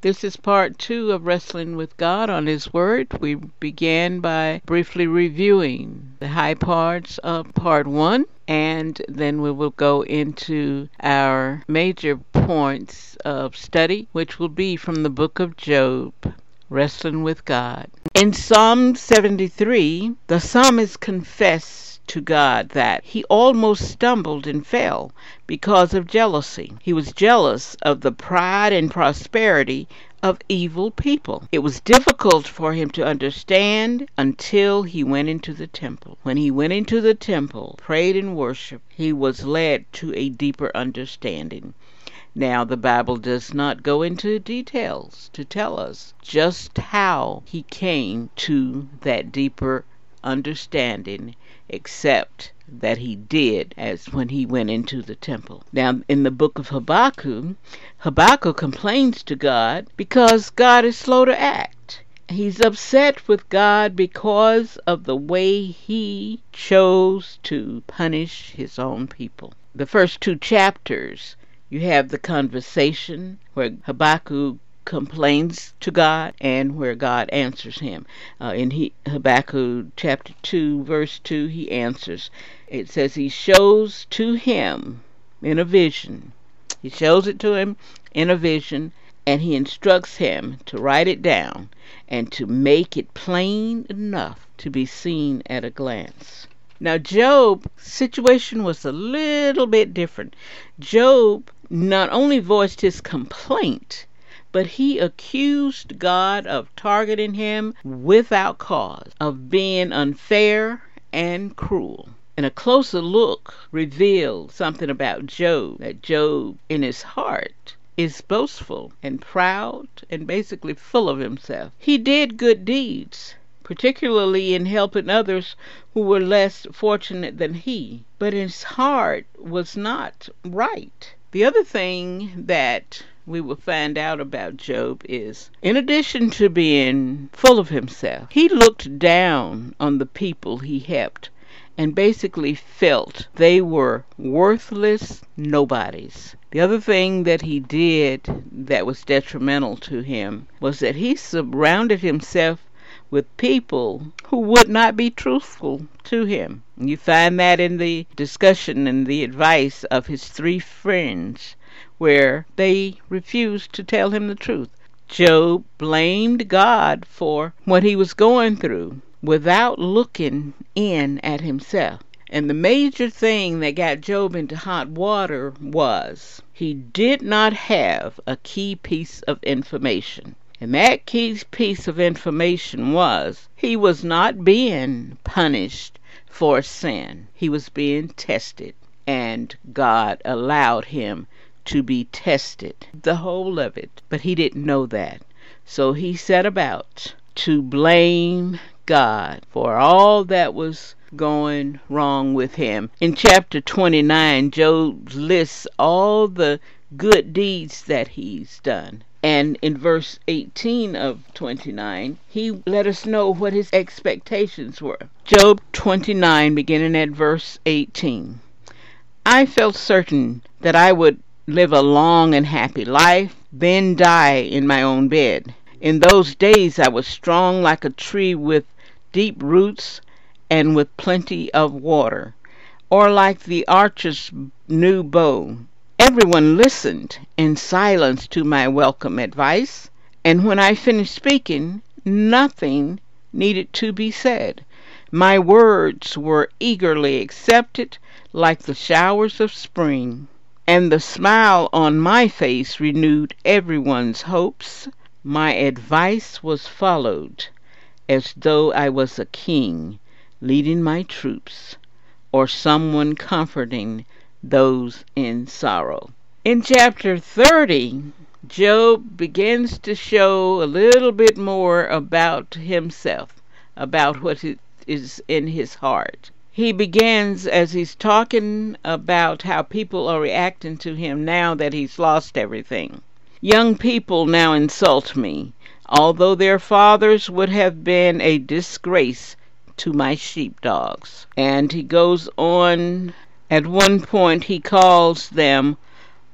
This is part 2 of Wrestling with God on His Word. We began by briefly reviewing the high parts of part 1, and then we will go into our major points of study, which will be from the book of Job, Wrestling with God. In Psalm 73, the psalmist confessed to God that he almost stumbled and fell because of jealousy. He was jealous of the pride and prosperity of evil people. It was difficult for him to understand until he went into the temple. When he went into the temple, prayed and worshiped, he was led to a deeper understanding. Now, the Bible does not go into details to tell us just how he came to that deeper understanding, except that he did as when he went into the temple. Now, in the book of Habakkuk, Habakkuk complains to God because God is slow to act. He's upset with God because of the way he chose to punish his own people. The first 2 chapters, you have the conversation where Habakkuk complains to God and where God answers him. In Habakkuk chapter 2, verse 2, he answers. It says he shows to him in a vision. He shows it to him in a vision, and he instructs him to write it down and to make it plain enough to be seen at a glance. Now, Job's situation was a little bit different. Job not only voiced his complaint, but he accused God of targeting him without cause, of being unfair and cruel. And a closer look revealed something about Job, that Job in his heart is boastful and proud and basically full of himself. He did good deeds, particularly in helping others who were less fortunate than he, but his heart was not right. The other thing that we will find out about Job is, in addition to being full of himself, he looked down on the people he helped and basically felt they were worthless nobodies. The other thing that he did that was detrimental to him was that he surrounded himself with people who would not be truthful to him. You find that in the discussion and the advice of his 3 friends, where they refused to tell him the truth. Job blamed God for what he was going through without looking in at himself. And the major thing that got Job into hot water was he did not have a key piece of information. And that key piece of information was he was not being punished for sin. He was being tested, and God allowed him to be tested, the whole of it. But he didn't know that. So he set about to blame God for all that was going wrong with him. In chapter 29, Job lists all the good deeds that he's done. And in verse 18 of 29, he let us know what his expectations were. Job 29, beginning at verse 18. I felt certain that I would live a long and happy life, then die in my own bed. In those days I was strong like a tree with deep roots and with plenty of water, or like the archer's new bow. Everyone listened in silence to my welcome advice, and when I finished speaking, nothing needed to be said. My words were eagerly accepted like the showers of spring, and the smile on my face renewed everyone's hopes. My advice was followed as though I was a king leading my troops, or someone comforting those in sorrow. In chapter 30, Job begins to show a little bit more about himself, about what is in his heart. He begins, as he's talking about how people are reacting to him now that he's lost everything. Young people now insult me, although their fathers would have been a disgrace to my sheepdogs. And he goes on, at one point he calls them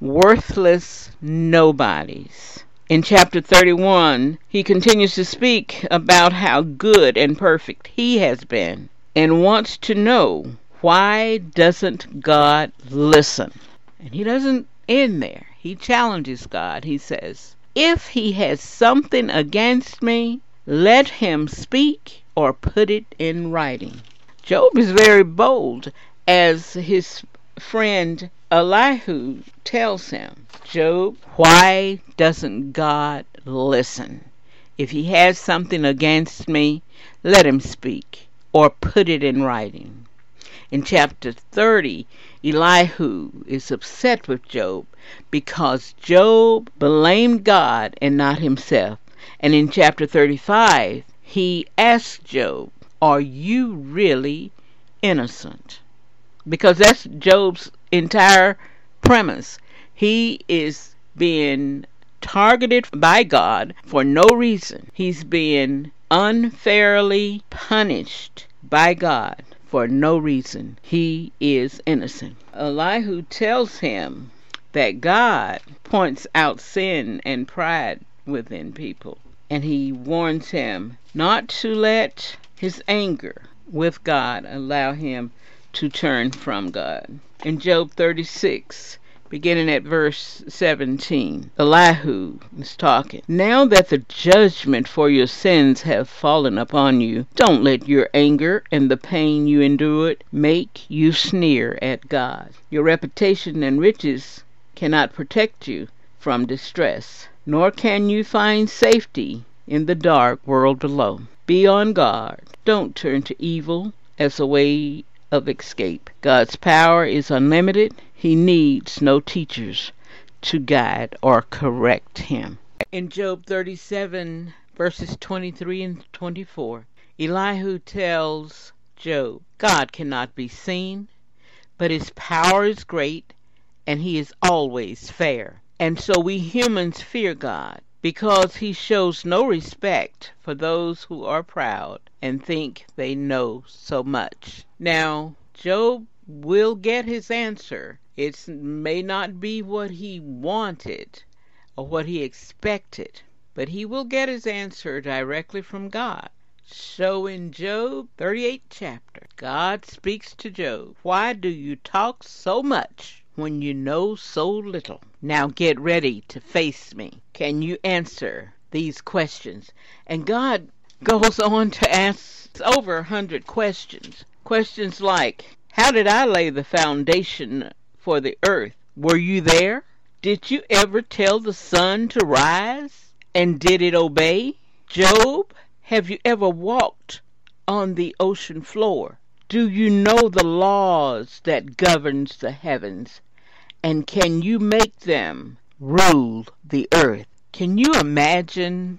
worthless nobodies. In chapter 31, he continues to speak about how good and perfect he has been, and wants to know, why doesn't God listen? And he doesn't end there. He challenges God. He says, if he has something against me, let him speak or put it in writing. Job is very bold, as his friend Elihu tells him. Job, why doesn't God listen? If he has something against me, let him speak or put it in writing. In chapter 30, Elihu is upset with Job because Job blamed God and not himself. And in chapter 35, he asks Job, are you really innocent? Because that's Job's entire premise. He is being targeted by God for no reason. He's being unfairly punished by God for no reason. He is innocent. Elihu tells him that God points out sin and pride within people, and he warns him not to let his anger with God allow him to turn from God. In Job 36, beginning at verse 17, Elihu is talking. Now that the judgment for your sins have fallen upon you, don't let your anger and the pain you endured make you sneer at God. Your reputation and riches cannot protect you from distress, nor can you find safety in the dark world below. Be on guard. Don't turn to evil as a way of escape. God's power is unlimited. He needs no teachers to guide or correct him. In Job 37, verses 23 and 24, Elihu tells Job, God cannot be seen, but his power is great, and he is always fair. And so we humans fear God, because he shows no respect for those who are proud and think they know so much. Now, Job will get his answer. It may not be what he wanted or what he expected, but he will get his answer directly from God. So in Job 38 chapter, God speaks to Job. Why do you talk so much when you know so little? Now get ready to face me. Can you answer these questions? And God goes on to ask over 100 questions. Questions like, how did I lay the foundation for the earth? Were you there? Did you ever tell the sun to rise? And did it obey? Job, have you ever walked on the ocean floor? Do you know the laws that governs the heavens? And can you make them rule the earth? Can you imagine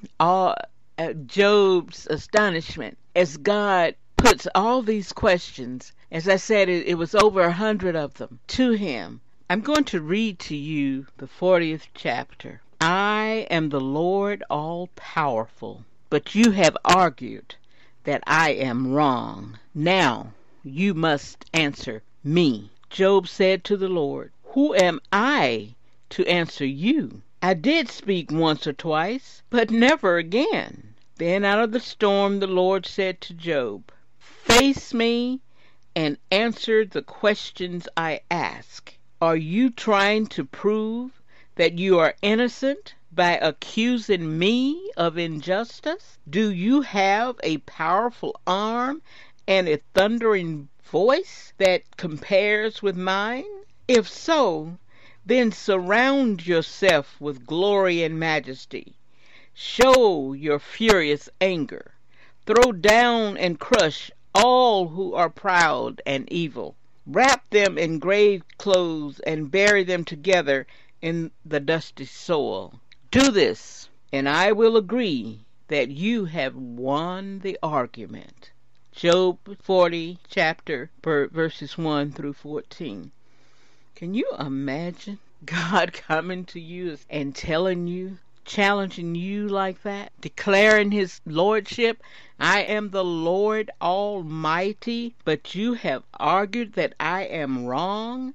Job's astonishment as God puts all these questions, as I said, it was over 100 of them, to him. I'm going to read to you the 40th chapter. I am the Lord all-powerful, but you have argued that I am wrong. Now you must answer me. Job said to the Lord, who am I to answer you? I did speak once or twice, but never again. Then out of the storm the Lord said to Job, face me and answer the questions I ask. Are you trying to prove that you are innocent by accusing me of injustice? Do you have a powerful arm and a thundering voice that compares with mine? If so, then surround yourself with glory and majesty. Show your furious anger. Throw down and crush all who are proud and evil. Wrap them in grave clothes and bury them together in the dusty soil. Do this, and I will agree that you have won the argument. Job 40, chapter verses 1 through 14. Can you imagine God coming to you and telling you, challenging you like that, declaring his lordship? I am the Lord Almighty, but you have argued that I am wrong,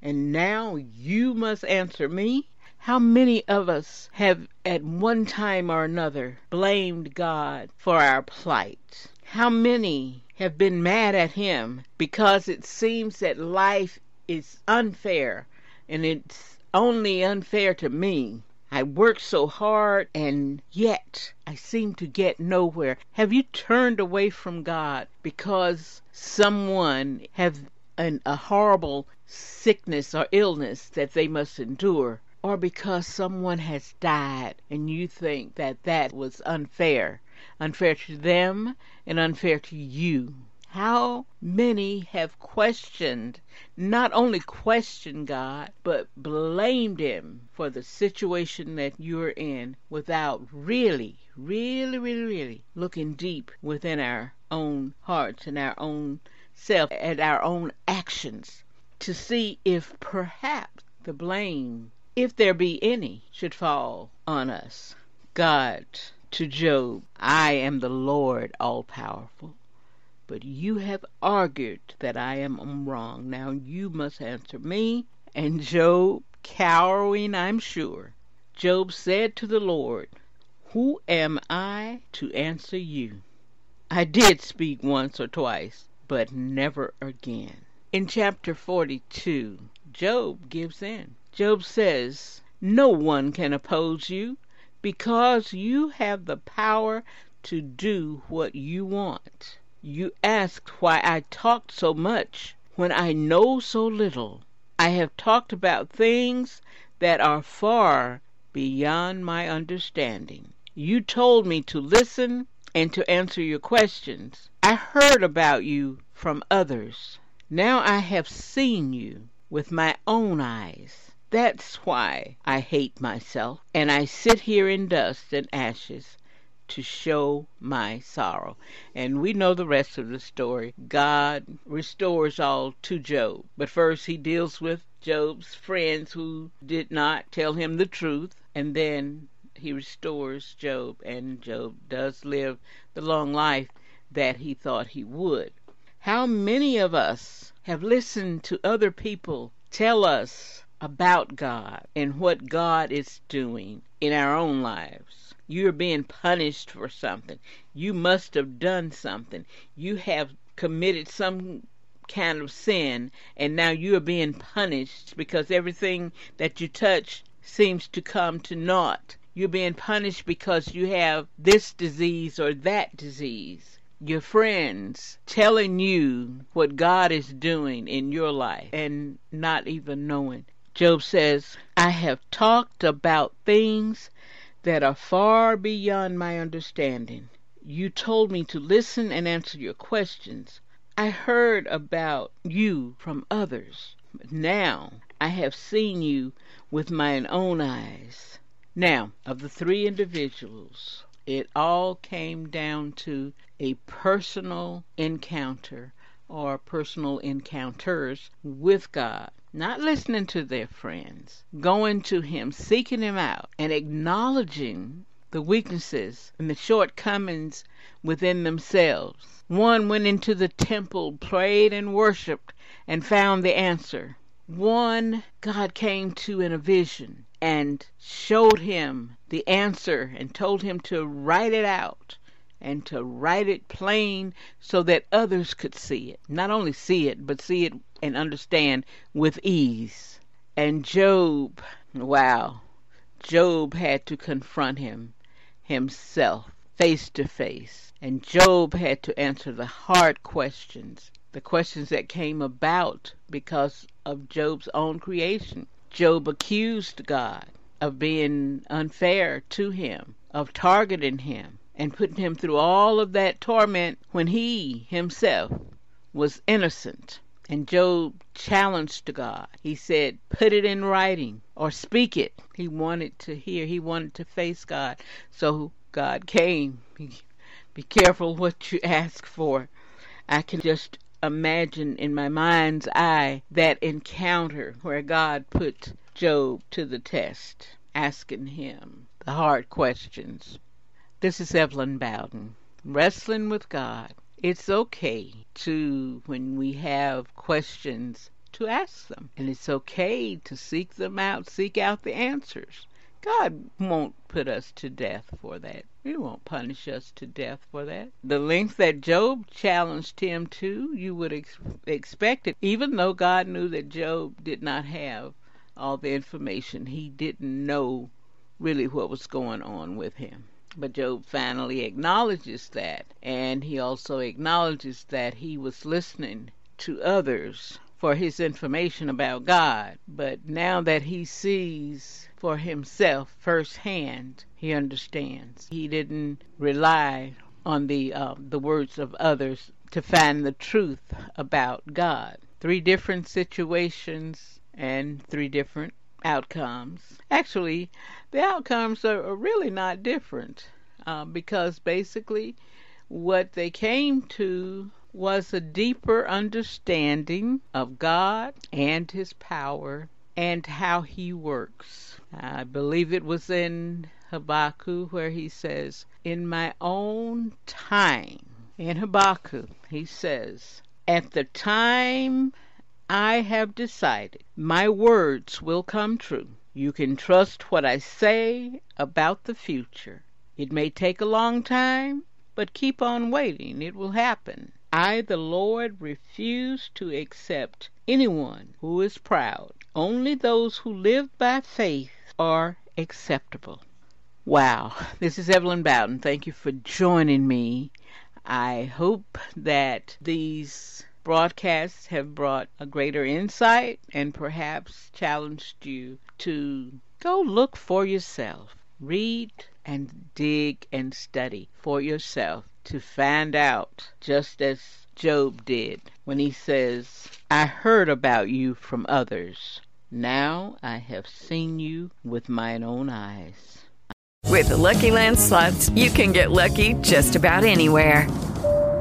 and now you must answer me. How many of us have at one time or another blamed God for our plight? How many have been mad at him because it seems that life is unfair, and it's only unfair to me? I work so hard, and yet I seem to get nowhere. Have you turned away from God because someone has a horrible sickness or illness that they must endure, or because someone has died and you think that that was unfair? Unfair to them and unfair to you. How many have questioned, not only questioned God, but blamed him for the situation that you're in without really looking deep within our own hearts and our own self and our own actions to see if perhaps the blame, if there be any, should fall on us. God to Job, I am the Lord all-powerful, but you have argued that I am wrong. Now you must answer me. And Job, cowering, I'm sure, Job said to the Lord, who am I to answer you? I did speak once or twice, but never again. In chapter 42, Job gives in. Job says, no one can oppose you because you have the power to do what you want. You asked why I talked so much when I know so little. I have talked about things that are far beyond my understanding. You told me to listen and to answer your questions. I heard about you from others. Now I have seen you with my own eyes. That's why I hate myself, and I sit here in dust and ashes to show my sorrow. And we know the rest of the story. God restores all to Job. But first he deals with Job's friends who did not tell him the truth. And then he restores Job. And Job does live the long life that he thought he would. How many of us have listened to other people tell us about God and what God is doing in our own lives? You're being punished for something. You must have done something. You have committed some kind of sin, and now you're being punished because everything that you touch seems to come to naught. You're being punished because you have this disease or that disease. Your friends telling you what God is doing in your life and not even knowing. Job says, I have talked about things that are far beyond my understanding. You told me to listen and answer your questions. I heard about you from others. But now I have seen you with my own eyes. Now, of the three individuals, it all came down to a personal encounter or personal encounters with God. Not listening to their friends, going to him, seeking him out, and acknowledging the weaknesses and the shortcomings within themselves. One went into the temple, prayed and worshiped, and found the answer. One God came to in a vision and showed him the answer and told him to write it out and to write it plain so that others could see it. Not only see it, but see it and understand with ease. And Job, wow, Job had to confront himself face to face. And Job had to answer the hard questions, the questions that came about because of Job's own creation. Job accused God of being unfair to him, of targeting him, and putting him through all of that torment when he himself was innocent. And Job challenged God. He said, put it in writing or speak it. He wanted to hear. He wanted to face God. So God came. Be careful what you ask for. I can just imagine in my mind's eye that encounter where God put Job to the test, asking him the hard questions. This is Evelyn Bowden, Wrestling with God. It's okay to, when we have questions, to ask them. And it's okay to seek them out, seek out the answers. God won't put us to death for that. He won't punish us to death for that. The length that Job challenged him to, you would expect it. Even though God knew that Job did not have all the information, he didn't know really what was going on with him. But Job finally acknowledges that, and he also acknowledges that he was listening to others for his information about God. But now that he sees for himself firsthand, he understands. He didn't rely on the words of others to find the truth about God. 3 different situations and 3 different outcomes. Actually, the outcomes are really not different because basically what they came to was a deeper understanding of God and his power and how he works. I believe it was in Habakkuk where he says, in my own time. In Habakkuk, he says, at the time I have decided, my words will come true. You can trust what I say about the future. It may take a long time, but keep on waiting. It will happen. I, the Lord, refuse to accept anyone who is proud. Only those who live by faith are acceptable. Wow. This is Evelyn Bowden. Thank you for joining me. I hope that these broadcasts have brought a greater insight and perhaps challenged you to go look for yourself. Read and dig and study for yourself to find out, just as Job did when he says, I heard about you from others. Now I have seen you with mine own eyes. With the Lucky Land Slots, you can get lucky just about anywhere.